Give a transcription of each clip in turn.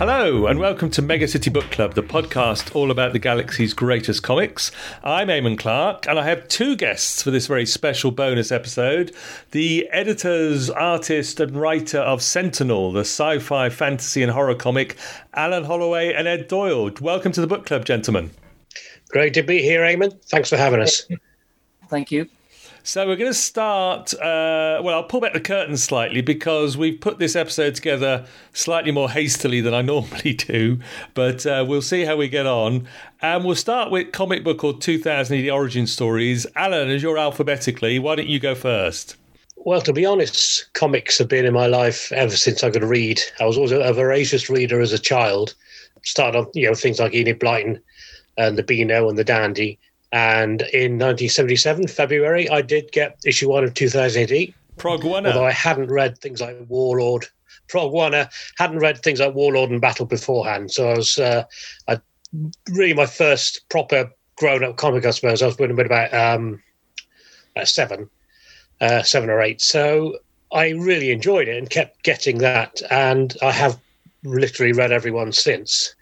Hello and welcome to Mega City Book Club, the podcast all about the galaxy's greatest comics. I'm Eamon Clark and I have two guests for this very special bonus episode. The editors, artist and writer of Sentinel, the sci-fi, fantasy and horror comic, Alan Holloway and Ed Doyle. Welcome to the book club, gentlemen. Great to be here, Eamon. Thanks for having us. Thank you. So we're going to start, I'll pull back the curtain slightly because we've put this episode together slightly more hastily than I normally do, but we'll see how we get on. And we'll start with comic book or 2000 AD origin stories. Alan, as you're alphabetically, why don't you go first? Well, to be honest, comics have been in my life ever since I could read. I was always a voracious reader as a child. Started on, things like Enid Blyton and The Beano and The Dandy. And in 1977, February, I did get issue 1 of 2000 AD. Prog One. Although I hadn't read things like Warlord. Prog One, hadn't read things like Warlord and Battle beforehand. So I was really my first proper grown-up comic, I suppose. I was reading a bit about seven or eight. So I really enjoyed it and kept getting that. And I have literally read every one since.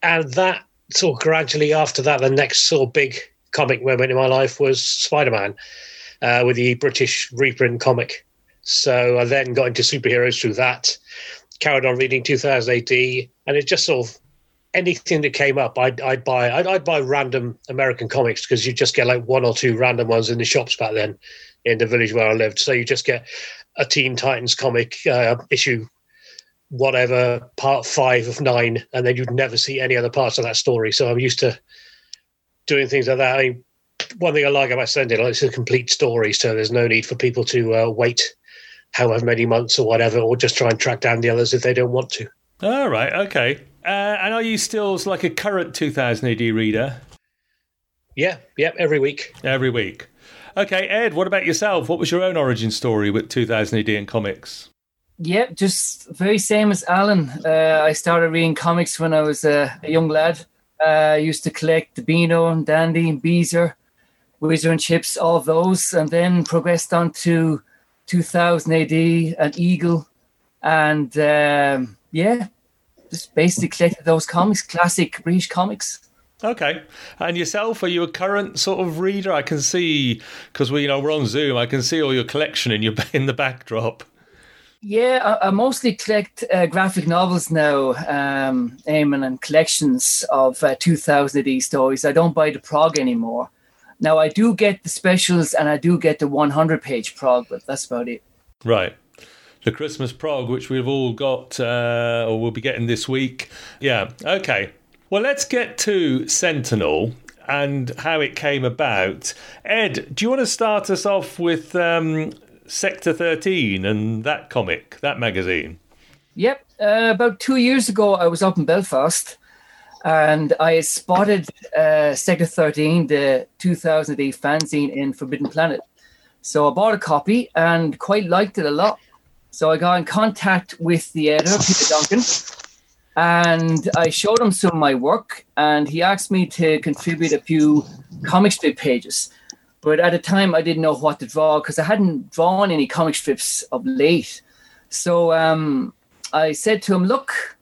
And that sort of gradually after that, the next sort of big comic moment in my life was Spider-Man with the British reprint comic. So I then got into superheroes through that, carried on reading 2000 AD, and it just sort of anything that came up, I'd buy. I'd buy random American comics because you just get like one or two random ones in the shops back then in the village where I lived. So you just get a Teen Titans comic issue, whatever, part 5 of 9, and then you'd never see any other parts of that story. So I'm used to doing things like that. I mean, one thing I like about Sentinel, it's a complete story, so there's no need for people to wait however many months or whatever, or just try and track down the others if they don't want to. All right, okay. And are you still like a current 2000 AD reader? Yeah, every week. Okay, Ed, what about yourself? What was your own origin story with 2000 AD and comics? Yeah, just very same as Alan. I started reading comics when I was a young lad. I used to collect the Beano and Dandy and Beezer, Whizzer and Chips, all of those, and then progressed on to 2000 AD and Eagle. And just basically collected those comics, classic British comics. Okay. And yourself, are you a current sort of reader? I can see, because we're on Zoom, I can see all your collection in the backdrop. Yeah, I mostly collect graphic novels now, Eamon, and collections of 2000 AD stories. I don't buy the prog anymore. Now, I do get the specials and I do get the 100-page prog, but that's about it. Right. The Christmas prog, which we've all got or we'll be getting this week. Yeah, okay. Well, let's get to Sentinel and how it came about. Ed, do you want to start us off with Sector 13 and that comic, that magazine? Yep. About 2 years ago, I was up in Belfast and I spotted Sector 13, the 2000 AD fanzine in Forbidden Planet. So I bought a copy and quite liked it a lot. So I got in contact with the editor, Peter Duncan, and I showed him some of my work and he asked me to contribute a few comic strip pages. But at the time, I didn't know what to draw because I hadn't drawn any comic strips of late. So I said to him, look,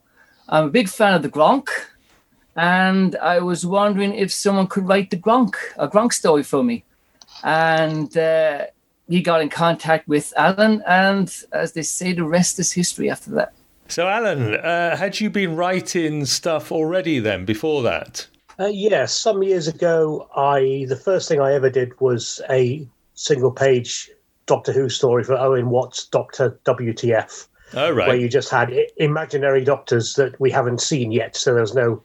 I'm a big fan of the Gronk, and I was wondering if someone could write a Gronk story for me. And he got in contact with Alan, and as they say, the rest is history after that. So, Alan, had you been writing stuff already then before that? Some years ago, the first thing I ever did was a single-page Doctor Who story for Owen Watt's Doctor WTF, where you just had imaginary doctors that we haven't seen yet, so there's no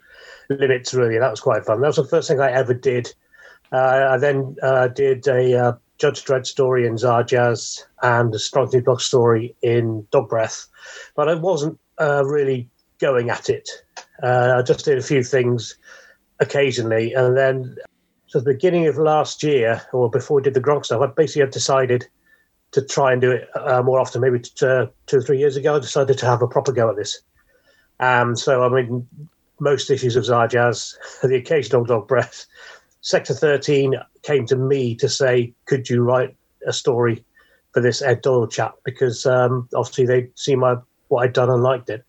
limits, really. That was quite fun. That was the first thing I ever did. I then did a Judge Dredd story in Zarjaz and a Strontium Dog story in Dog Breath, but I wasn't really going at it. I just did a few things occasionally, and then so the beginning of last year, or before we did the Gronk stuff, I basically had decided to try and do it more often. Maybe 2 or 3 years ago, I decided to have a proper go at this. So I'm in most issues of Zarjaz, the occasional Dog Breath. Sector 13 came to me to say, could you write a story for this Ed Doyle chap? Because obviously they'd seen what I'd done and liked it.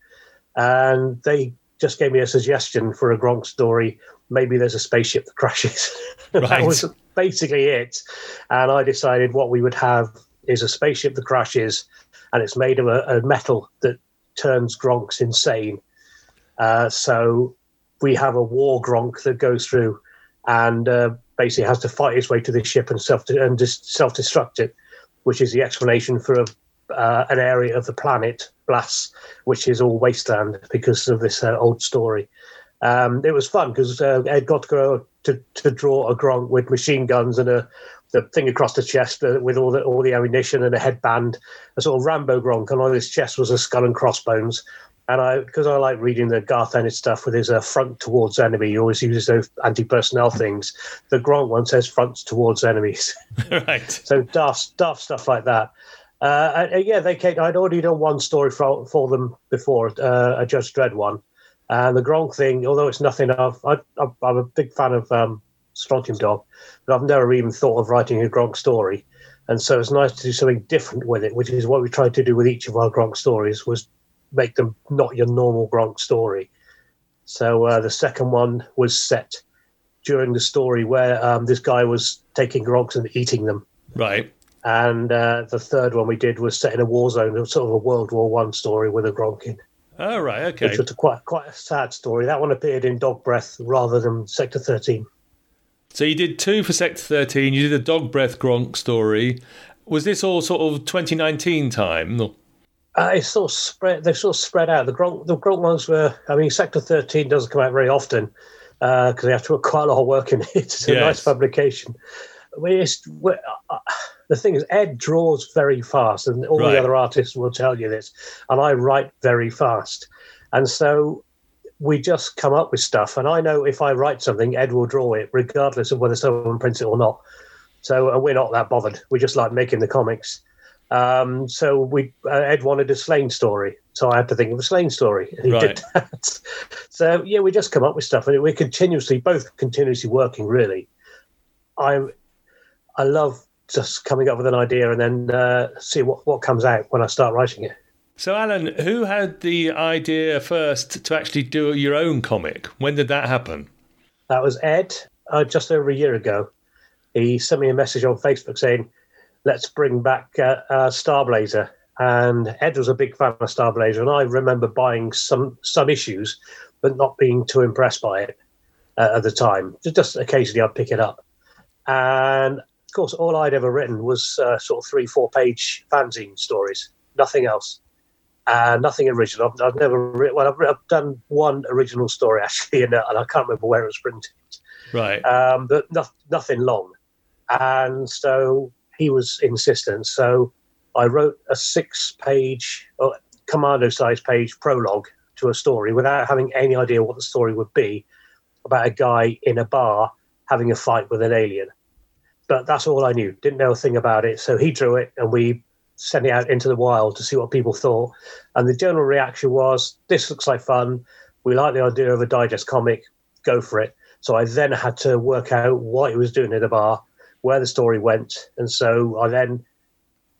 and they just gave me a suggestion for a Gronk story. Maybe there's a spaceship that crashes. Right. That was basically it. And I decided what we would have is a spaceship that crashes, and it's made of a metal that turns Gronks insane. So we have a war Gronk that goes through and basically has to fight its way to the ship and self-destruct it, which is the explanation for an area of the planet, Blas, which is all wasteland because of this old story. It was fun because Ed got to go to draw a Gronk with machine guns and the thing across the chest with all the ammunition and a headband, a sort of Rambo Gronk, and on his chest was a skull and crossbones. And because I like reading the Garth Ennis stuff with his front towards enemy, he always uses those anti-personnel things. The Gronk one says fronts towards enemies. Right. So daft stuff like that. They came. I'd already done one story for them before, a Judge Dredd one. And the Gronk thing, although it's nothing of, I'm a big fan of Strontium Dog, but I've never even thought of writing a Gronk story. And so it's nice to do something different with it, which is what we tried to do with each of our Gronk stories, was make them not your normal Gronk story. So the second one was set during the story where this guy was taking Gronks and eating them. Right. And the third one we did was set in a war zone, sort of a World War One story with a Gronk in. Oh, right, okay. Which was quite a sad story. That one appeared in Dog Breath rather than Sector 13. So you did two for Sector 13. You did a Dog Breath Gronk story. Was this all sort of 2019 time? It's sort of spread. They've sort of spread out. The Gronk ones were. I mean, Sector 13 doesn't come out very often because they have to put quite a lot of work in it. It's a nice publication. I mean, the thing is, Ed draws very fast, and all the other artists will tell you this, and I write very fast. And so we just come up with stuff, and I know if I write something, Ed will draw it, regardless of whether someone prints it or not. So we're not that bothered. We just like making the comics. So Ed wanted a slain story, so I had to think of a slain story, and he did that. So, we just come up with stuff, and we're both continuously working, really. I love just coming up with an idea and then see what comes out when I start writing it. So, Alan, who had the idea first to actually do your own comic? When did that happen? That was Ed, just over a year ago. He sent me a message on Facebook saying, let's bring back Starblazer. And Ed was a big fan of Starblazer, and I remember buying some issues, but not being too impressed by it at the time. Just occasionally I'd pick it up. And of course, all I'd ever written was sort of 3-4 page fanzine stories, nothing else, nothing original. I've never written. Well, I've done one original story actually, and I can't remember where it was printed. Right. But nothing long, and so he was insistent. So I wrote a 6-page, Commando size page prologue to a story without having any idea what the story would be, about a guy in a bar having a fight with an alien. But that's all I knew. Didn't know a thing about it. So he drew it and we sent it out into the wild to see what people thought. And the general reaction was, this looks like fun. We like the idea of a digest comic. Go for it. So I then had to work out what he was doing in the bar, where the story went. And so I then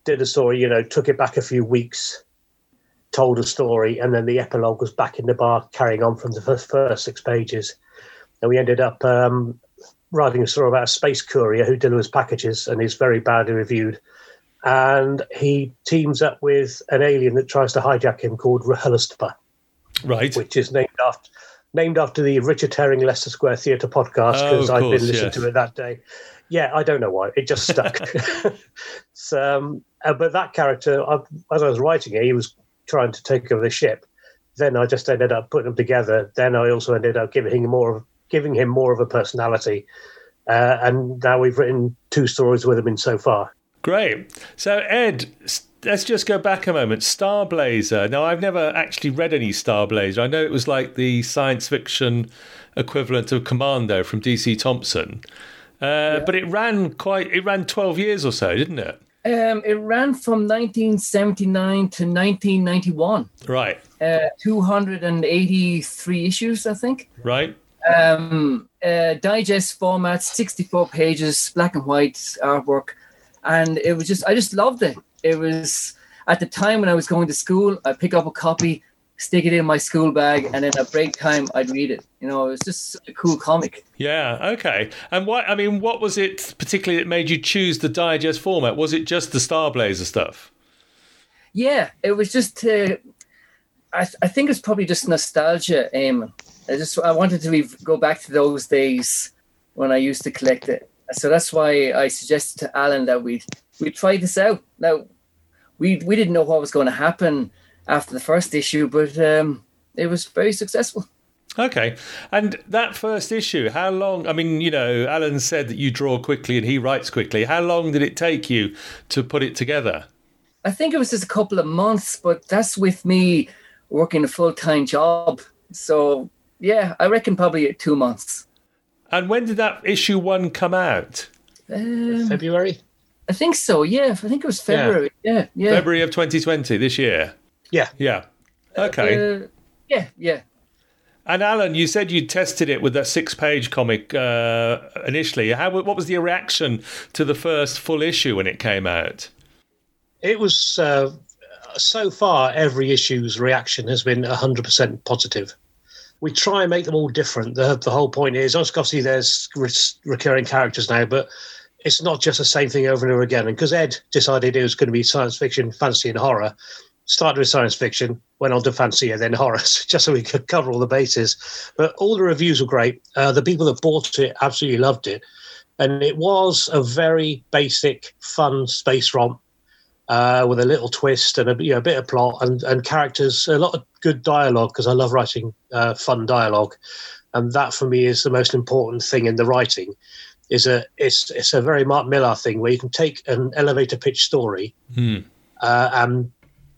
did a story, took it back a few weeks, told a story, and then the epilogue was back in the bar carrying on from the first 6 pages. And we ended up... writing a story about a space courier who delivers packages and is very badly reviewed. And he teams up with an alien that tries to hijack him called Rahalastapa. Right. Which is named after the Richard Herring Leicester Square Theatre podcast because I'd been listening to it that day. Yeah, I don't know why. It just stuck. But that character, as I was writing it, he was trying to take over the ship. Then I just ended up putting them together. Then I also ended up giving him more of a personality. And now we've written 2 stories with him in so far. Great. So, Ed, let's just go back a moment. Starblazer. Now, I've never actually read any Starblazer. I know it was like the science fiction equivalent of Commando from DC Thompson. But it ran 12 years or so, didn't it? It ran from 1979 to 1991. Right. 283 issues, I think. Right. Digest format, 64 pages, black and white artwork, and it was I just loved it. It was at the time when I was going to school. I pick up a copy, stick it in my school bag, and then at break time I'd read it. You know, it was just such a cool comic. Yeah, okay. And what was it particularly that made you choose the digest format? Was it just the Starblazer stuff? Yeah, it was just I think it's probably just nostalgia, Eamon. I wanted to go back to those days when I used to collect it. So that's why I suggested to Alan that we try this out. Now, we didn't know what was going to happen after the first issue, but it was very successful. Okay. And that first issue, how long... I mean, you know, Alan said that you draw quickly and he writes quickly. How long did it take you to put it together? I think it was just a couple of months, but that's with me working a full-time job. So, yeah, I reckon probably 2 months. And when did that issue 1 come out? February? I think so, yeah. I think it was February. Yeah. February of 2020, this year. Yeah. Okay. Yeah. And Alan, you said you tested it with that 6-page comic initially. What was the reaction to the first full issue when it came out? It was, so far, every issue's reaction has been 100% positive. We try and make them all different. The whole point is, obviously, there's recurring characters now, but it's not just the same thing over and over again. And because Ed decided it was going to be science fiction, fantasy, and horror, started with science fiction, went on to fantasy, and then horror, just so we could cover all the bases. But all the reviews were great. The people that bought it absolutely loved it. And it was a very basic, fun space romp with a little twist and a bit of plot and characters, a lot of good dialogue, because I love writing fun dialogue. And that, for me, is the most important thing in the writing. It's a very Mark Millar thing where you can take an elevator pitch story and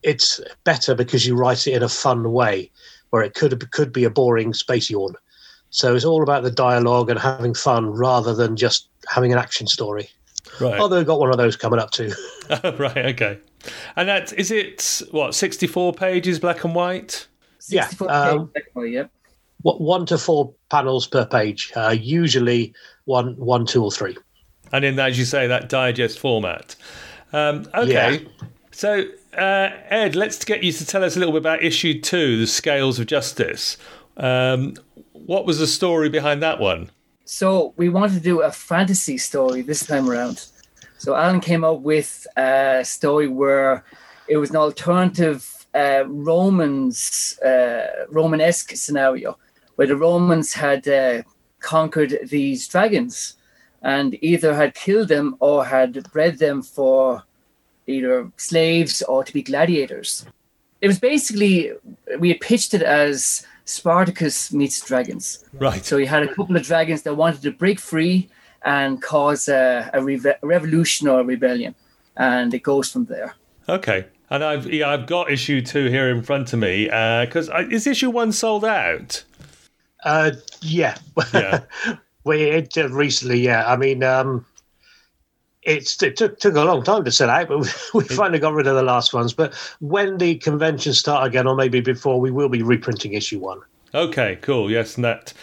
it's better because you write it in a fun way where it could be a boring space yawn. So it's all about the dialogue and having fun rather than just having an action story. Right. Although we've got one of those coming up too. Right, okay. And that is it, what, 64 pages, black and white? 64 pages, black and white, yeah. 1 to 4 panels per page, usually one, 2, or 3. And in, as you say, that digest format. Okay. Yeah. So, Ed, let's get you to tell us a little bit about issue 2, The Scales of Justice. What was the story behind that one? So we wanted to do a fantasy story this time around. So Alan came up with a story where it was an alternative Romanesque scenario where the Romans had conquered these dragons and either had killed them or had bred them for either slaves or to be gladiators. It was basically, we had pitched it as Spartacus meets dragons. Right. So you had a couple of dragons that wanted to break free and cause a revolution or a rebellion, and it goes from there. Okay. And I've got issue 2 here in front of me because is issue 1 sold out? Yeah. It did recently. Yeah. I mean, it took a long time to sell out, but we finally got rid of the last ones. But when the conventions start again, or maybe before, we will be reprinting issue 1. Okay, cool. Yes, and that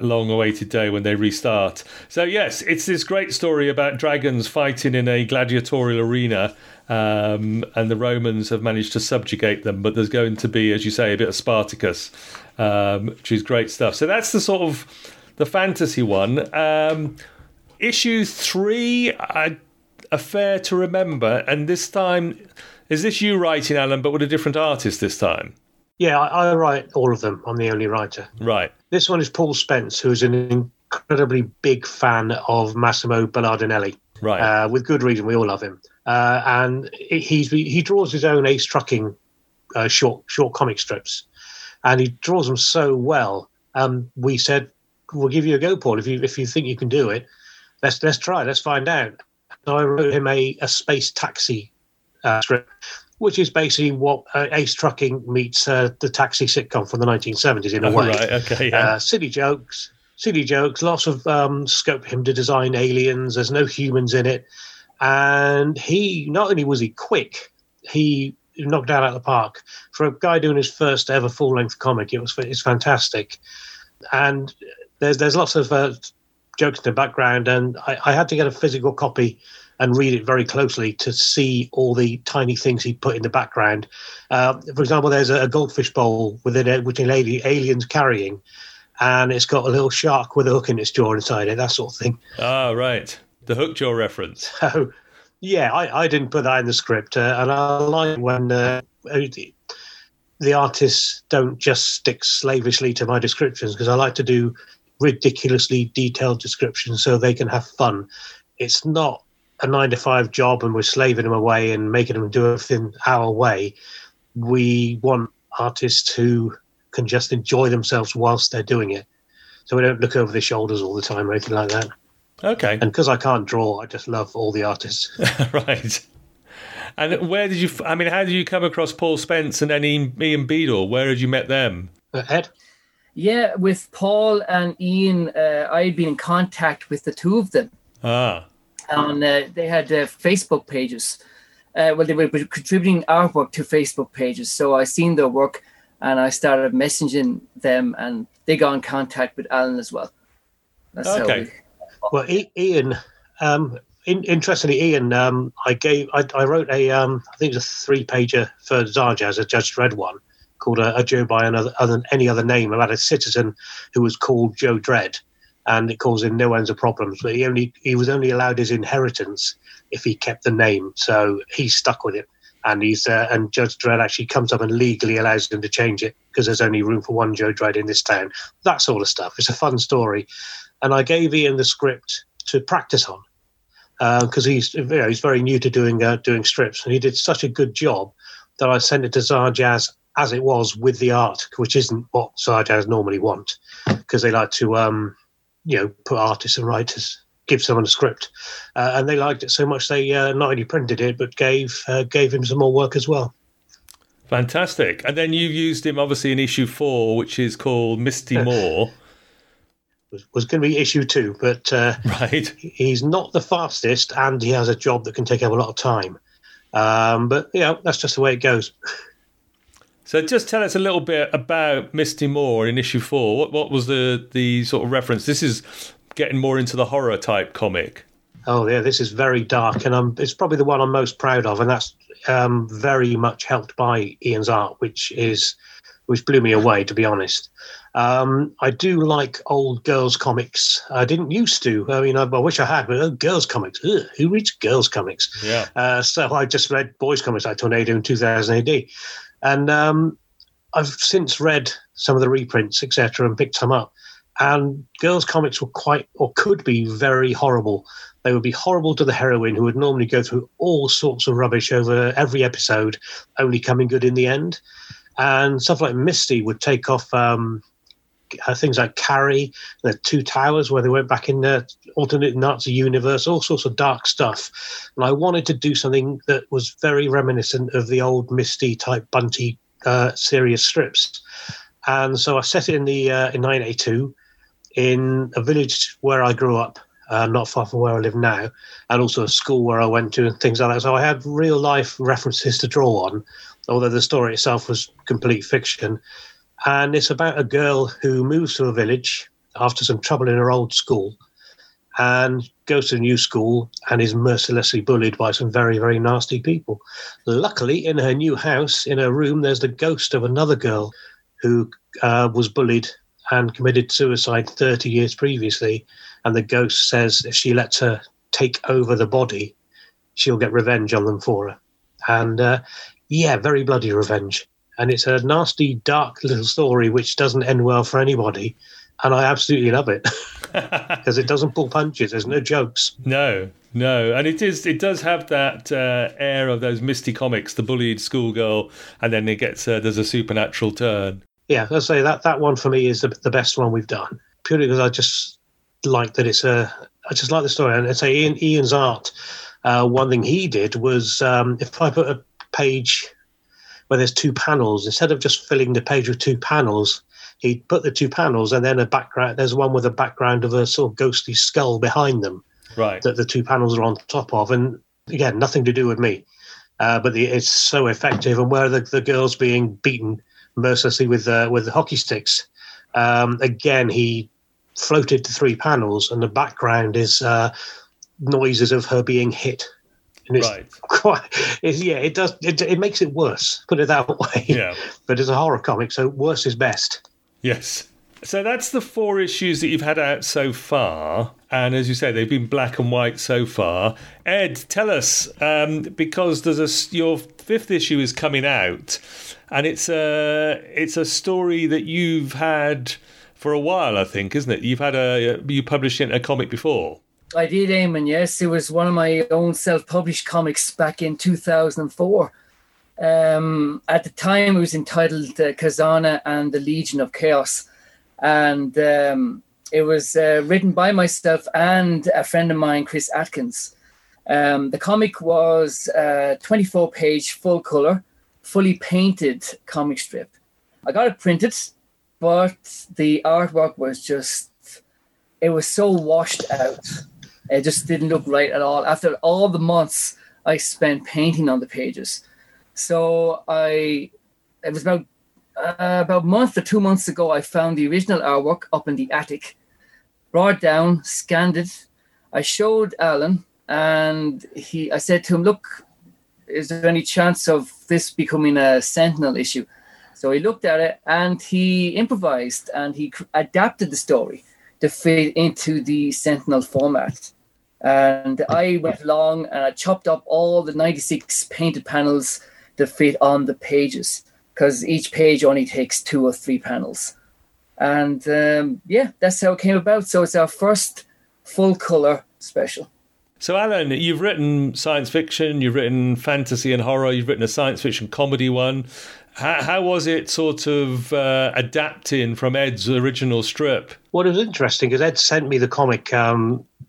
long-awaited day when they restart. So, yes, it's this great story about dragons fighting in a gladiatorial arena, and the Romans have managed to subjugate them. But there's going to be, as you say, a bit of Spartacus, which is great stuff. So that's the sort of the fantasy one. Issue 3, Affair to Remember, and this time, is this you writing, Alan, but with a different artist this time? Yeah, I write all of them. I'm the only writer. Right. This one is Paul Spence, who is an incredibly big fan of Massimo Ballardinelli. Right. With good reason, we all love him. And he draws his own Ace Trucking short comic strips, and he draws them so well. We said, we'll give you a go, Paul, if you think you can do it. Let's try. Let's find out. So I wrote him a space taxi script, which is basically what Ace Trucking meets the Taxi sitcom from the 1970s in a way. Right, okay, yeah. Silly jokes. Lots of scope for him to design aliens. There's no humans in it, and he not only was he quick, he knocked out of the park for a guy doing his first ever full length comic. It's fantastic, and there's lots of jokes in the background, and I had to get a physical copy and read it very closely to see all the tiny things he put in the background. For example, there's a goldfish bowl within it, which an alien's carrying, and it's got a little shark with a hook in its jaw inside it, that sort of thing. Ah, right. The hook jaw reference. So, yeah, I didn't put that in the script, and I like when the artists don't just stick slavishly to my descriptions, because I like to do ridiculously detailed descriptions so they can have fun. It's not a 9-to-5 job and we're slaving them away and making them do everything our way. We want artists who can just enjoy themselves whilst they're doing it, so we don't look over their shoulders all the time or anything like that. Okay. And because I can't draw, I just love all the artists. Right. And where did you, I mean, how did you come across Paul Spence and then Ian Beadle? Where had you met them? Ed? Yeah, with Paul and Ian, I had been in contact with the two of them. Ah. And they had Facebook pages. Well, they were contributing artwork to Facebook pages. So I seen their work and I started messaging them, and they got in contact with Alan as well. That's okay. Well, Ian, interestingly, Ian, I wrote a, I think it was a 3-pager for Zarjaz, a Judge Dredd one, called a Joe by any other name, about a citizen who was called Joe Dredd, and it caused him no ends of problems. But he was only allowed his inheritance if he kept the name, so he stuck with it. And he's and Judge Dredd actually comes up and legally allows him to change it because there's only room for one Joe Dredd in this town. That sort of stuff. It's a fun story, and I gave Ian the script to practice on because he's very new to doing strips, and he did such a good job that I sent it to Zarjaz as it was with the art, which isn't what Zarjaz normally want, because they like to put artists and writers, give someone a script, and they liked it so much they not only printed it but gave him some more work as well. Fantastic. And then you used him obviously in issue 4, which is called Misty Moore. Was going to be issue 2, but right. He's not the fastest, and he has a job that can take up a lot of time. But that's just the way it goes. So just tell us a little bit about Misty Moore in issue 4. What was the sort of reference? This is getting more into the horror type comic. Oh yeah, this is very dark, and it's probably the one I'm most proud of, and that's very much helped by Ian's art, which blew me away, to be honest. I do like old girls' comics. I didn't used to. I mean, I wish I had, but girls' comics. Ugh, who reads girls' comics? Yeah. So I just read boys' comics like Tornado and 2000 AD. And I've since read some of the reprints, etc., and picked some up. And girls' comics were quite, or could be, very horrible. They would be horrible to the heroine, who would normally go through all sorts of rubbish over every episode, only coming good in the end. And stuff like Misty would take off things like Carrie, the Two Towers, where they went back in the alternate Nazi universe, all sorts of dark stuff. And I wanted to do something that was very reminiscent of the old Misty-type Bunty serious strips. And so I set it in 1982 in a village where I grew up, not far from where I live now, and also a school where I went to and things like that. So I had real-life references to draw on, although the story itself was complete fiction. And it's about a girl who moves to a village after some trouble in her old school and goes to a new school and is mercilessly bullied by some very, very nasty people. Luckily, in her new house, in her room, there's the ghost of another girl who was bullied and committed suicide 30 years previously. And the ghost says if she lets her take over the body, she'll get revenge on them for her. And very bloody revenge. And it's a nasty, dark little story which doesn't end well for anybody. And I absolutely love it because it doesn't pull punches. There's no jokes. No. And it does have that air of those Misty comics, the bullied schoolgirl, and then it gets there's a supernatural turn. Yeah, I'll say that one for me is the best one we've done, purely because I just like that I just like the story. And I'd say Ian's art, one thing he did was if I put a page where there's two panels, instead of just filling the page with two panels, he'd put the two panels and then a background. There's one with a background of a sort of ghostly skull behind them, right, that the two panels are on top of. And again, nothing to do with me, but it's so effective. And where the girl's being beaten mercilessly with hockey sticks, again, he floated to three panels, and the background is noises of her being hit. And it's right. It makes it worse, put it that way. Yeah. But it's a horror comic, so worse is best. Yes. So that's the 4 issues that you've had out so far. And as you say, they've been black and white so far. Ed, tell us, because your 5th issue is coming out, and it's a story that you've had for a while, I think, isn't it? You published it in a comic before. I did, Eamon, yes. It was one of my own self-published comics back in 2004. At the time, it was entitled Kazana and the Legion of Chaos. And it was written by myself and a friend of mine, Chris Atkins. The comic was a 24-page, full-colour, fully painted comic strip. I got it printed, but the artwork was just... It was so washed out. It just didn't look right at all. After all the months I spent painting on the pages. So it was about a month or 2 months ago, I found the original artwork up in the attic, brought it down, scanned it. I showed Alan and I said to him, look, is there any chance of this becoming a Sentinel issue? So he looked at it and he improvised and he adapted the story to fit into the Sentinel format. And I went along and I chopped up all the 96 painted panels to fit on the pages, because each page only takes 2 or 3 panels. And that's how it came about. So it's our first full colour special. So Alan, you've written science fiction, you've written fantasy and horror, you've written a science fiction comedy one. How was it sort of adapting from Ed's original strip? Well, it was interesting because Ed sent me the comic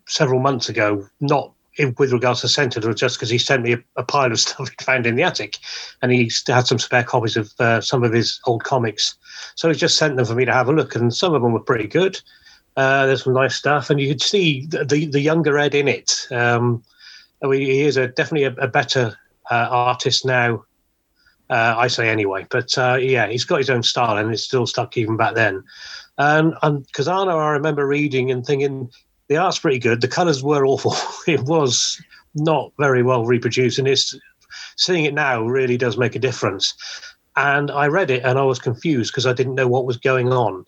several months ago, not with regards to Sentinel, just because he sent me a pile of stuff he found in the attic, and he had some spare copies of some of his old comics. So he just sent them for me to have a look, and some of them were pretty good. There's some nice stuff, and you could see the younger Ed in it. He is definitely a better artist now. I say anyway, but he's got his own style and it's still stuck even back then. And Kazana, I remember reading and thinking, the art's pretty good. The colours were awful. It was not very well reproduced. And seeing it now really does make a difference. And I read it and I was confused because I didn't know what was going on.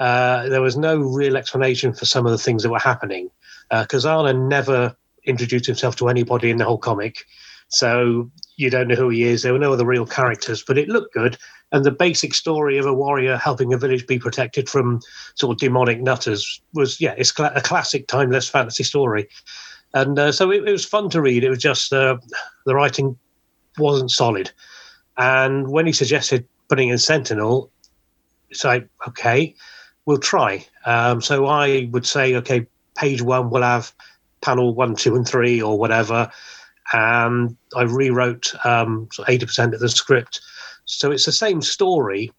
There was no real explanation for some of the things that were happening. Kazana never introduced himself to anybody in the whole comic. So you don't know who he is. There were no other real characters, but it looked good. And the basic story of a warrior helping a village be protected from sort of demonic nutters was, it's a classic timeless fantasy story. And so it was fun to read. It was just the writing wasn't solid. And when he suggested putting in Sentinel, it's like, okay, we'll try. So I would say, okay, page 1 will have panel 1, 2, and 3 or whatever. And I rewrote 80% of the script. So it's the same story,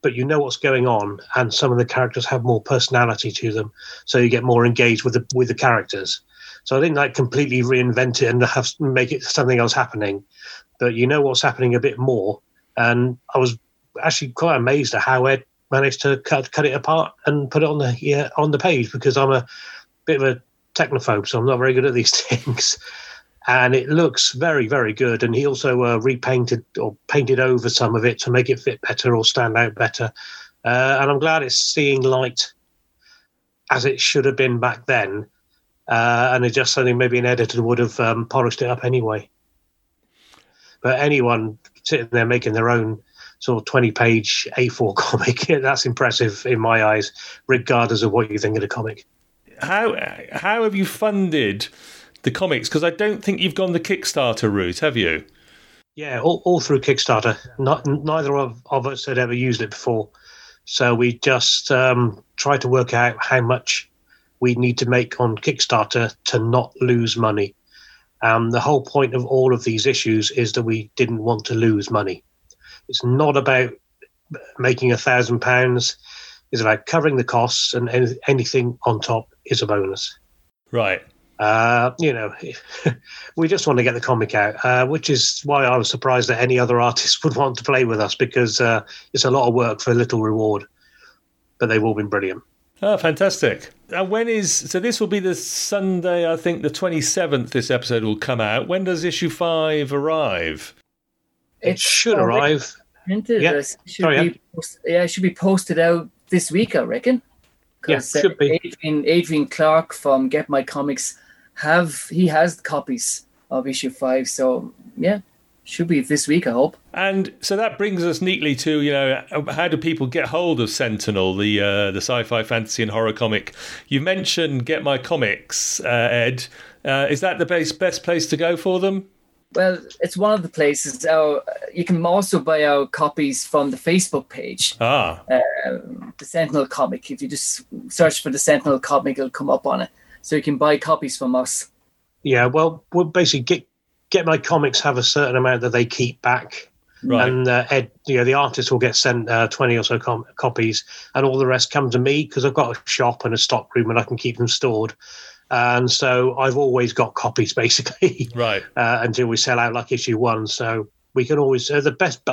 but you know what's going on, and some of the characters have more personality to them, so you get more engaged with the characters. So I didn't completely reinvent it and make it something else happening, but you know what's happening a bit more. And I was actually quite amazed at how Ed managed to cut it apart and put it on the page, because I'm a bit of a technophobe, so I'm not very good at these things. And it looks very, very good. And he also repainted or painted over some of it to make it fit better or stand out better. And I'm glad it's seeing light as it should have been back then. And it just something maybe an editor would have polished it up anyway. But anyone sitting there making their own sort of 20-page A4 comic, that's impressive in my eyes, regardless of what you think of the comic. How have you funded the comics, because I don't think you've gone the Kickstarter route, have you? Yeah, all through Kickstarter. Neither of us had ever used it before. So we just tried to work out how much we need to make on Kickstarter to not lose money. The whole point of all of these issues is that we didn't want to lose money. It's not about making £1,000. It's about covering the costs, and anything on top is a bonus. Right. We just want to get the comic out, which is why I was surprised that any other artist would want to play with us, because it's a lot of work for a little reward, but they've all been brilliant. Oh, fantastic. And when is... So this will be the Sunday, I think, the 27th this episode will come out. When does issue 5 arrive? It should arrive. It should be posted out this week, I reckon. Because yeah, should be. Adrian Clark from Get My Comics, he has copies of issue 5. So, yeah, should be this week, I hope. And so that brings us neatly to, you know, how do people get hold of Sentinel, the sci-fi, fantasy and horror comic? You mentioned Get My Comics, Ed. Is that the best place to go for them? Well, it's one of the places. You can also buy our copies from the Facebook page. The Sentinel comic. If you just search for the Sentinel comic, it'll come up on it. So you can buy copies from us. Yeah, well, we'll basically get My Comics have a certain amount that they keep back. Right. And Ed, you know, the artist will get sent 20 or so copies, and all the rest come to me because I've got a shop and a stock room and I can keep them stored. And so I've always got copies, basically, right? Until we sell out, like issue 1. So we can always the best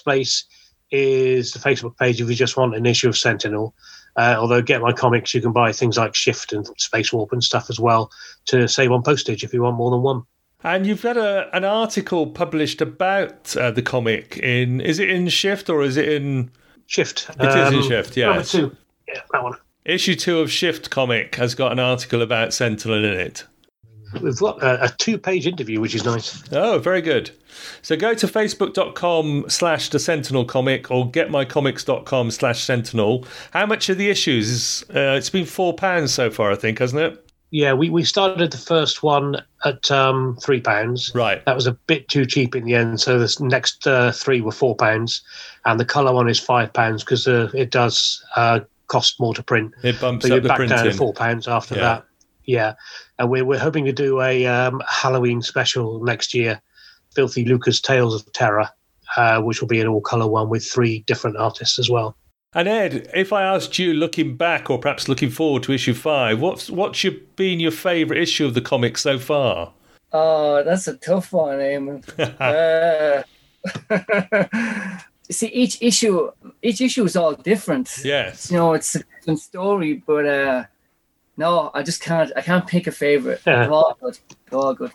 place is the Facebook page if you just want an issue of Sentinel. Although Get My Comics, you can buy things like Shift and Space Warp and stuff as well to save on postage if you want more than one. And you've got an article published about the comic in... Is it in Shift or is it in... Shift. It is in Shift, yeah. Number 2. Yeah, that one. Issue 2 of Shift comic has got an article about Sentinel in it. We've got a 2-page interview, which is nice. Oh, very good. So go to facebook.com/thesentinelcomic or getmycomics.com/sentinel. How much are the issues? It's been £4 so far, I think, hasn't it? Yeah, we started the first one at £3. Right. That was a bit too cheap in the end, so the next 3 were £4, and the colour one is £5 because it does cost more to print. It bumps up the printing. So you're back down to £4 after that. Yeah. And we're hoping to do a Halloween special next year, Filthy Lucas Tales of Terror, which will be an all-colour one with 3 different artists as well. And Ed, if I asked you, looking back or perhaps looking forward to issue 5, what's been your favourite issue of the comic so far? Oh, that's a tough one, Eamon. See, each issue is all different. Yes, you know, it's a different story, but no, I just can't. I can't pick a favourite. Yeah. All good.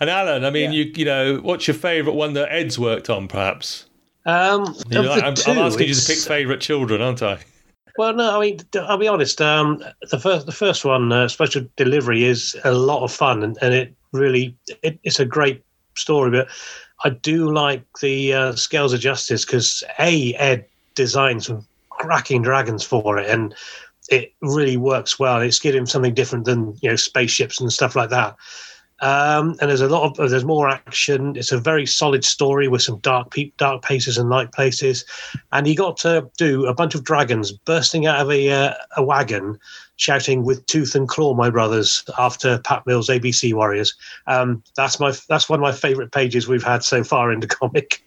And Alan, I mean, you know, what's your favourite one that Ed's worked on, perhaps? I'm asking you to pick favourite children, aren't I? Well, no, I mean, I'll be honest. The first one, Special Delivery, is a lot of fun, and it really it's a great story. But I do like the Scales of Justice because Ed designed some cracking dragons for it, and it really works well. It's giving something different than, you know, spaceships and stuff like that. And there's more action. It's a very solid story with some dark places and light places, and he got to do a bunch of dragons bursting out of a wagon, shouting "With tooth and claw, my brothers!" after Pat Mills' ABC Warriors. That's one of my favourite pages we've had so far in the comic.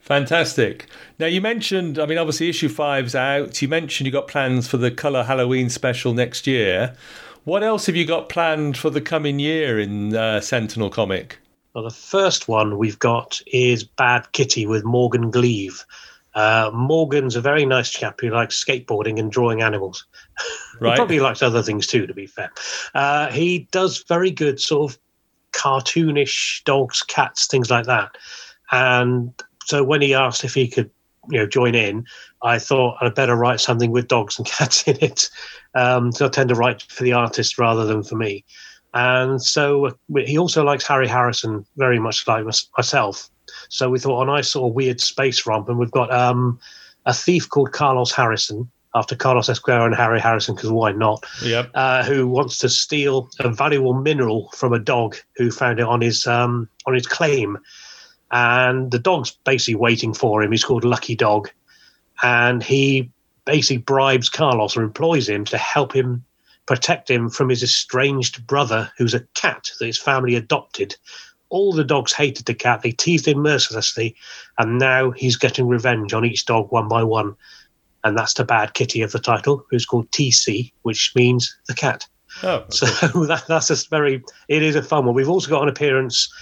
Fantastic. Now, you mentioned, I mean, obviously issue 5's out. You mentioned you got plans for the colour Halloween special next year. What else have you got planned for the coming year in Sentinel comic? Well, the first one we've got is Bad Kitty with Morgan Gleave. Morgan's a very nice chap who likes skateboarding and drawing animals. Right. He probably likes other things too, to be fair. He does very good sort of cartoonish dogs, cats, things like that. And so when he asked if he could, you know, join in, I thought I'd better write something with dogs and cats in it. So I tend to write for the artist rather than for me. And so he also likes Harry Harrison very much like myself. So we thought a nice sort of weird space romp. And we've got a thief called Carlos Harrison, after Carlos Esquire and Harry Harrison, because why not? Yep. Who wants to steal a valuable mineral from a dog who found it on his claim. And the dog's basically waiting for him. He's called Lucky Dog. And he basically bribes Carlos or employs him to help him protect him from his estranged brother, who's a cat that his family adopted. All the dogs hated the cat. They teased him mercilessly. And now he's getting revenge on each dog one by one. And that's the Bad Kitty of the title, who's called TC, which means the cat. Oh, okay. So that's just it is a fun one. We've also got an appearance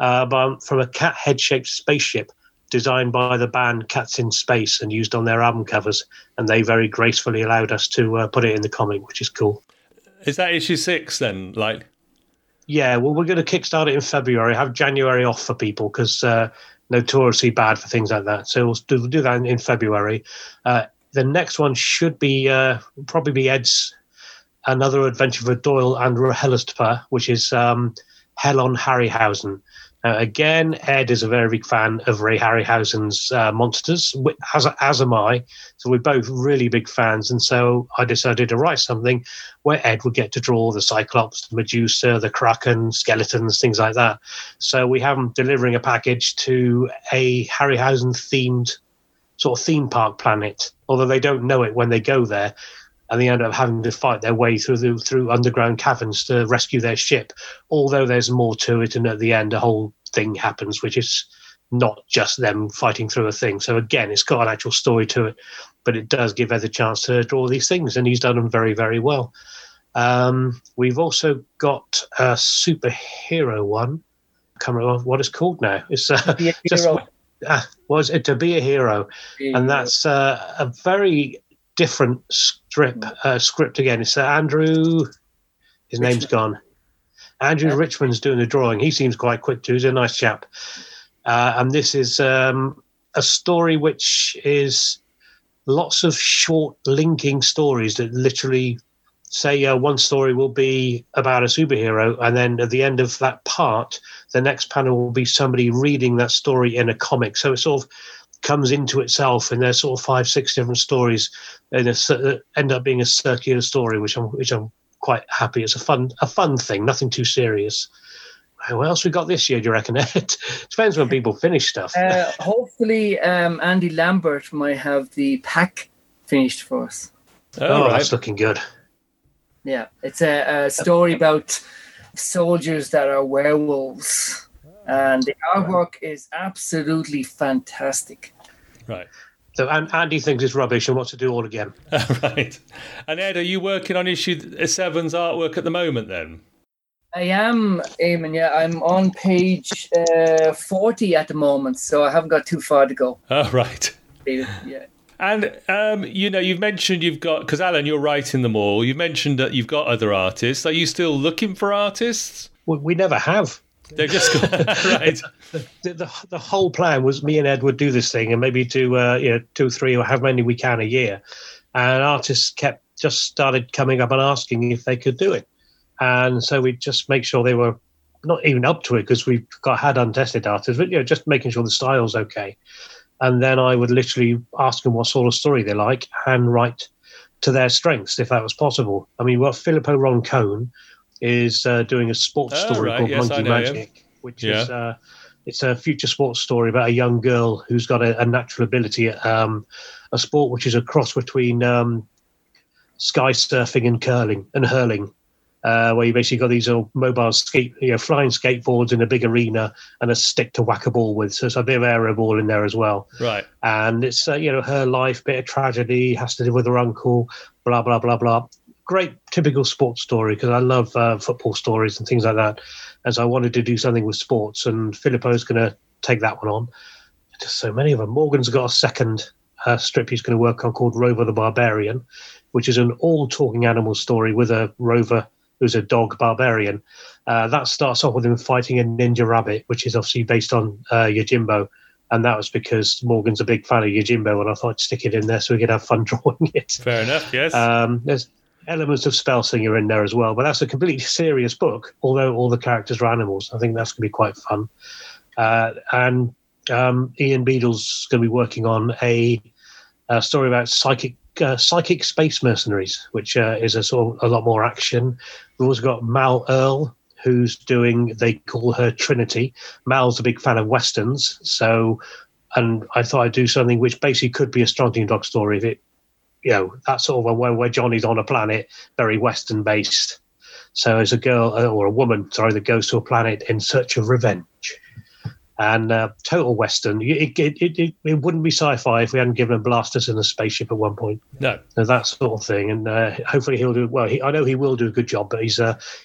from a cat head-shaped spaceship designed by the band Cats in Space and used on their album covers, and they very gracefully allowed us to put it in the comic, which is cool. Is that issue 6 then? Like, yeah, well, we're going to kickstart it in February, have January off for people because notoriously bad for things like that. So we'll do that in February. The next one should be probably Ed's Another Adventure for Doyle and Rahelastpa, which is Hell on Harryhausen. Again, Ed is a very big fan of Ray Harryhausen's monsters, as am I. So we're both really big fans. And so I decided to write something where Ed would get to draw the Cyclops, the Medusa, the Kraken, skeletons, things like that. So we have him delivering a package to a Harryhausen-themed sort of theme park planet, although they don't know it when they go there. And they end up having to fight their way through underground caverns to rescue their ship. Although there's more to it, and at the end, a whole thing happens, which is not just them fighting through a thing. So again, it's got an actual story to it, but it does give Ed a chance to draw these things, and he's done them very, very well. We've also got a superhero one. I can't remember what it's called now. It's was it To Be a Hero, and that's a very different script again. It's Andrew, his name's gone. Andrew Richmond's doing the drawing. He seems quite quick too. He's a nice chap. And this is a story which is lots of short linking stories that literally say one story will be about a superhero, and then at the end of that part, the next panel will be somebody reading that story in a comic. So it's sort of comes into itself, and there's sort of 5-6 different stories, and end up being a circular story, which I'm quite happy. It's a fun thing, nothing too serious. What else we got this year, do you reckon, Ed? Depends when people finish stuff. Hopefully, Andy Lambert might have the pack finished for us. Oh, that's looking good. Yeah, it's a story about soldiers that are werewolves. And the artwork is absolutely fantastic. Right. So Andy thinks it's rubbish and wants to do all again. Right. And Ed, are you working on issue 7's artwork at the moment then? I am, Eamon, yeah. I'm on page 40 at the moment, so I haven't got too far to go. Oh, right. Yeah. And, you've mentioned you've got... Because, Alan, you're writing them all. You've mentioned that you've got other artists. Are you still looking for artists? We never have. They're just right. The whole plan was me and Ed would do this thing and maybe do 2 or 3 or however many we can a year, and artists started coming up and asking if they could do it, and so we just make sure they were not even up to it because we had untested artists, but just making sure the style's okay, and then I would literally ask them what sort of story they like and write to their strengths if that was possible. I mean, Filippo Roncone is doing a sports story called Monkey Magic, which is it's a future sports story about a young girl who's got a natural ability at a sport which is a cross between sky surfing and curling and hurling, where you basically got these old mobile flying skateboards in a big arena and a stick to whack a ball with. So it's a bit of aero ball in there as well. Right. And it's her life, bit of tragedy, has to deal with her uncle, blah blah blah blah. Great typical sports story, because I love football stories and things like that, and so I wanted to do something with sports, and Filippo's going to take that one on. There's so many of them. Morgan's got a second strip he's going to work on called Rover the Barbarian, which is an all-talking animal story with a rover who's a dog barbarian. That starts off with him fighting a ninja rabbit, which is obviously based on Yojimbo, and that was because Morgan's a big fan of Yojimbo, and I thought I'd stick it in there so we could have fun drawing it. Fair enough, yes. There's elements of Spellslinger in there as well, but that's a completely serious book, although all the characters are animals. I think that's going to be quite fun. And Ian Beadle's going to be working on a story about psychic space mercenaries, which is a lot more action. We've also got Mal Earl, who's doing, they call her Trinity. Mal's a big fan of Westerns, and I thought I'd do something which basically could be a Strontium Dog story if it, that's sort of where Johnny's on a planet, very Western-based. So as a girl, or a woman, sorry, that goes to a planet in search of revenge. And total Western. It wouldn't be sci-fi if we hadn't given him blasters in a spaceship at one point. No. So that sort of thing. And hopefully he'll do... Well, I know he will do a good job, but he's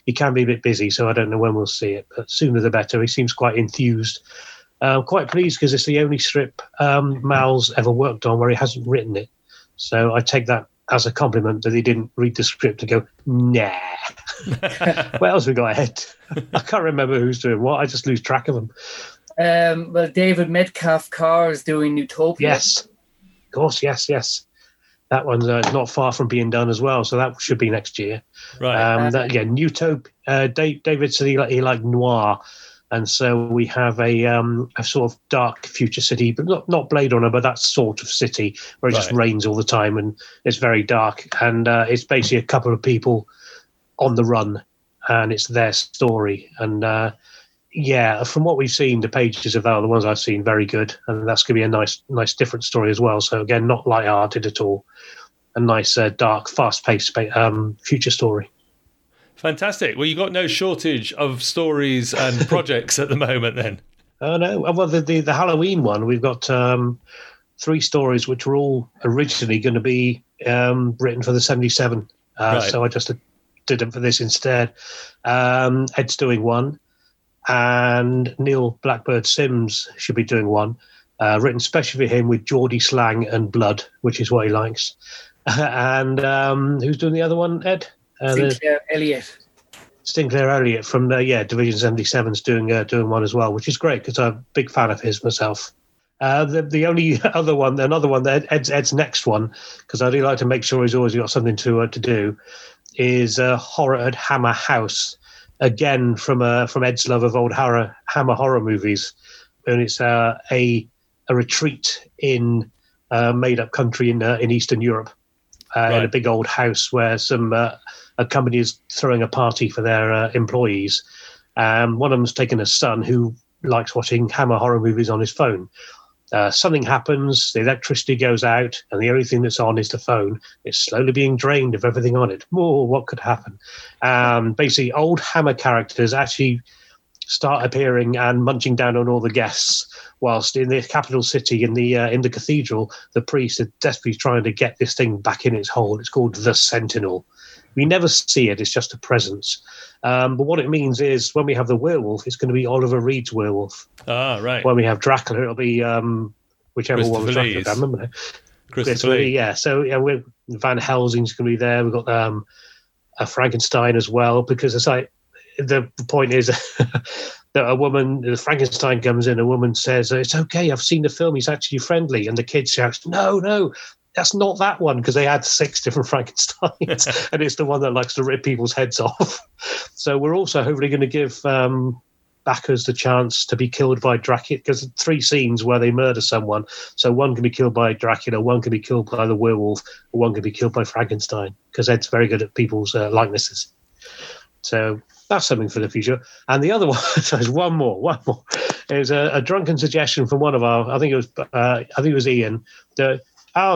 he can be a bit busy, so I don't know when we'll see it. But sooner the better. He seems quite enthused I'm quite pleased because it's the only strip Mal's ever worked on where he hasn't written it. So I take that as a compliment that he didn't read the script and go, nah. What else we got ahead? I can't remember who's doing what. I just lose track of them. Well, David Metcalf Carr is doing Newtopia. Yes. Of course, yes. That one's not far from being done as well, so that should be next year. Right. Newtopia. David said he liked noir, and so we have a sort of dark future city, but not Blade Runner, but that sort of city where it just rains all the time and it's very dark. And it's basically a couple of people on the run, and it's their story. And from what we've seen, the pages of that, the ones I've seen, very good. And that's going to be a nice different story as well. So again, not light-hearted at all. A nice, dark, fast-paced future story. Fantastic. Well, you've got no shortage of stories and projects at the moment, then. Oh, no. Well, the Halloween one, we've got three stories which were all originally going to be written for the 77. So I just did them for this instead. Ed's doing one, and Neil Blackbird Sims should be doing one, written specially for him with Geordie slang and blood, which is what he likes. And who's doing the other one, Ed? Sinclair Elliott. Sinclair Elliott from Division 77's doing one as well, which is great because I'm a big fan of his myself. The only other one, Ed's next one, because I do like to make sure he's always got something to do, is Horror at Hammer House, again from Ed's love of old horror movies, and it's a retreat in made up country in Eastern Europe. In a big old house where a company is throwing a party for their employees. One of them's taken a son who likes watching Hammer horror movies on his phone. Something happens, the electricity goes out, and the only thing that's on is the phone. It's slowly being drained of everything on it. Whoa, what could happen? Basically, old Hammer characters actually start appearing and munching down on all the guests, whilst in the capital city, in the cathedral, the priests are desperately trying to get this thing back in its hole. It's called the Sentinel. We never see it, it's just a presence. But what it means is when we have the werewolf, it's going to be Oliver Reed's werewolf. Ah, right. When we have Dracula, it'll be whichever one was Dracula. I remember that. Christopher Lee. Yeah, so Van Helsing's going to be there. We've got a Frankenstein as well, because it's like, the point is that Frankenstein comes in, a woman says, "It's okay, I've seen the film, he's actually friendly." And the kid shouts, No, that's not that one, because they had 6 different Frankensteins, and it's the one that likes to rip people's heads off. So we're also hopefully going to give backers the chance to be killed by Dracula, because 3 scenes where they murder someone. So one can be killed by Dracula, one can be killed by the werewolf, and one can be killed by Frankenstein, because Ed's very good at people's likenesses. So that's something for the future. And the other one, so there's one more. It was a drunken suggestion from one of our, I think it was Ian, that,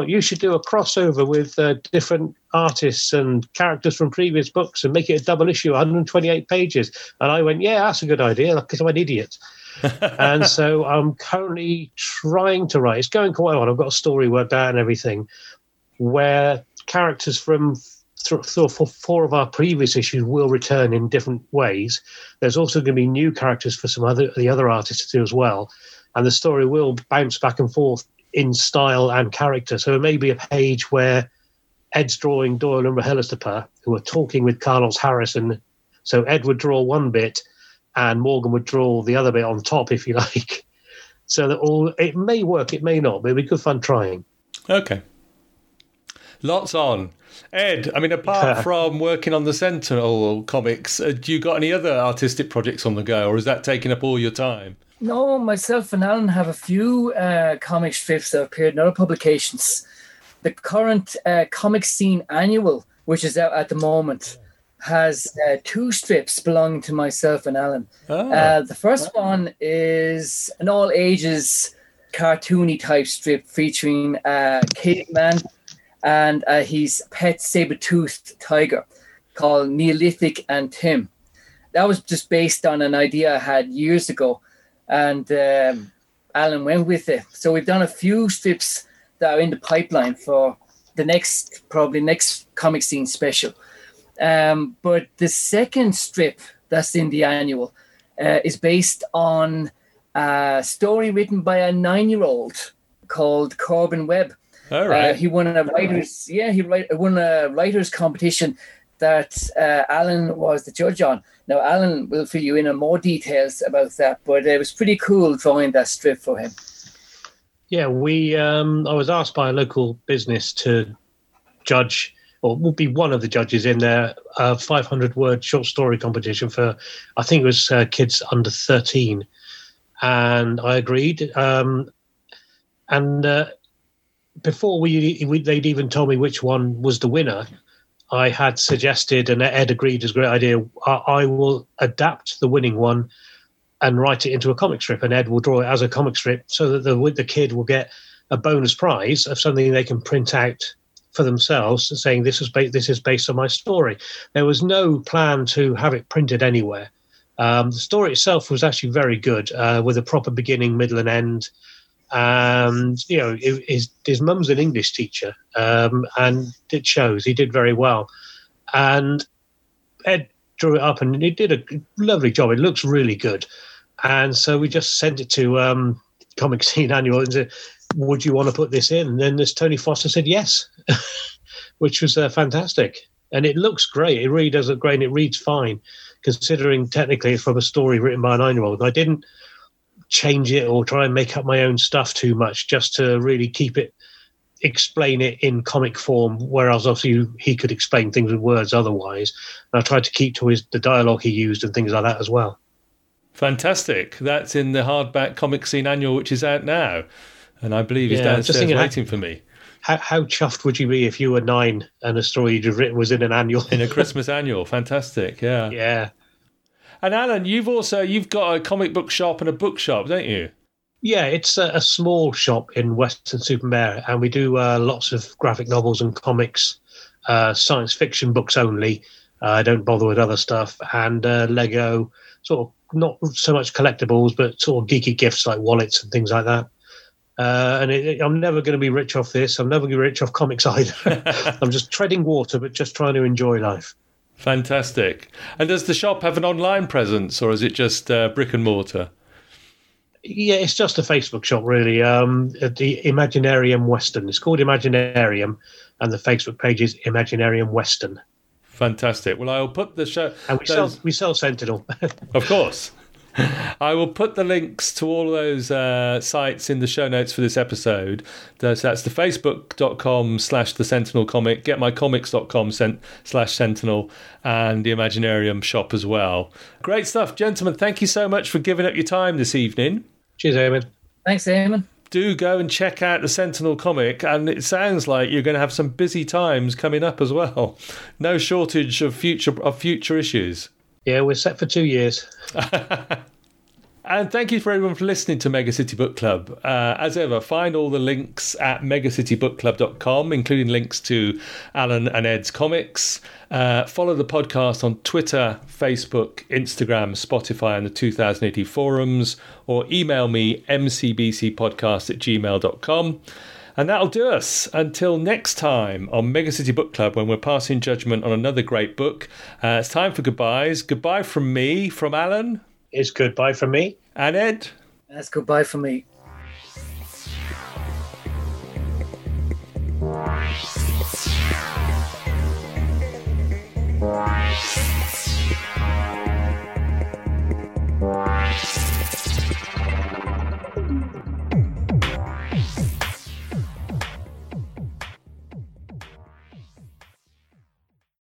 you should do a crossover with different artists and characters from previous books and make it a double issue, 128 pages. And I went, yeah, that's a good idea, because I'm an idiot. And so I'm currently trying to write. It's going quite well. I've got a story worked out and everything, where characters from 4 of our previous issues will return in different ways. There's also going to be new characters for the other artists to do as well, and the story will bounce back and forth in style and character. So it may be a page where Ed's drawing Doyle and Rahelastapa, who are talking with Carlos Harrison. So Ed would draw one bit, and Morgan would draw the other bit on top, if you like. So that all it may work, it may not, but it'd be good fun trying. Okay. Lots on. Ed, I mean, apart from working on the Sentinel comics, do you got any other artistic projects on the go, or is that taking up all your time? No, myself and Alan have a few comic strips that appeared in other publications. The current Comic Scene Annual, which is out at the moment, has 2 strips belonging to myself and Alan. Oh. The first one is an all-ages cartoony type strip featuring Caveman and his pet saber-toothed tiger called Neolithic and Tim. That was just based on an idea I had years ago, and Alan went with it. So we've done a few strips that are in the pipeline for the next Comic Scene special. But the second strip that's in the annual is based on a story written by a 9-year-old called Corbin Webb. All right. He won a writers, he won a writers competition that Alan was the judge on. Now, Alan will fill you in on more details about that, but it was pretty cool drawing that strip for him. Yeah, we. I was asked by a local business to judge, or will be one of the judges in their 500-word short story competition for, I think it was kids under 13, and I agreed. Before they'd even told me which one was the winner, I had suggested, and Ed agreed, as a great idea, I will adapt the winning one and write it into a comic strip, and Ed will draw it as a comic strip so that the kid will get a bonus prize of something they can print out for themselves, saying this is based on my story. There was no plan to have it printed anywhere. The story itself was actually very good, with a proper beginning, middle and end. And, you know, his mum's an English teacher, and it shows. He did very well. And Ed drew it up, and he did a lovely job. It looks really good. And so we just sent it to Comic Scene Annual and said, would you want to put this in? And then this Tony Foster said yes, which was fantastic. And it looks great. It really does look great, and it reads fine, considering technically it's from a story written by a 9-year-old. And I didn't change it or try and make up my own stuff too much, just to really keep it, explain it in comic form, whereas obviously he could explain things with words otherwise. And I tried to keep to the dialogue he used and things like that as well. Fantastic. That's in the hardback Comic Scene Annual, which is out now. And I believe he's downstairs waiting for me. How chuffed would you be if you were 9 and a story you'd have written was in an annual? In a Christmas annual. Fantastic, yeah. Yeah. And Alan, you've got a comic book shop and a bookshop, don't you? Yeah, it's a small shop in Weston-super-Mare, and we do lots of graphic novels and comics, science fiction books only. I don't bother with other stuff, and Lego, sort of not so much collectibles, but sort of geeky gifts like wallets and things like that. I'm never going to be rich off this. I'm never going to be rich off comics either. I'm just treading water, but just trying to enjoy life. Fantastic. And does the shop have an online presence, or is it just brick and mortar? Yeah, it's just a Facebook shop, really. The Imaginarium Western. It's called Imaginarium, and the Facebook page is Imaginarium Western. Fantastic. Well, I'll put the show... And we sell Sentinel. Of course. I will put the links to all those sites in the show notes for this episode. So that's the facebook.com/thesentinelcomic, getmycomics.com/sentinel, and the Imaginarium shop as well. Great stuff, gentlemen. Thank you so much for giving up your time this evening. Cheers, Eamon. Thanks, Eamon. Do go and check out the Sentinel comic, and it sounds like you're going to have some busy times coming up as well. No shortage of future issues. Yeah, we're set for 2 years. And thank you for everyone for listening to Mega City Book Club. As ever, find all the links at megacitybookclub.com, including links to Alan and Ed's comics. Follow the podcast on Twitter, Facebook, Instagram, Spotify, and the 2000 AD forums, or email me, mcbcpodcast@gmail.com. And that'll do us until next time on Mega City Book Club, when we're passing judgment on another great book. It's time for goodbyes. Goodbye from me, from Alan. It's goodbye from me. And Ed. That's goodbye from me.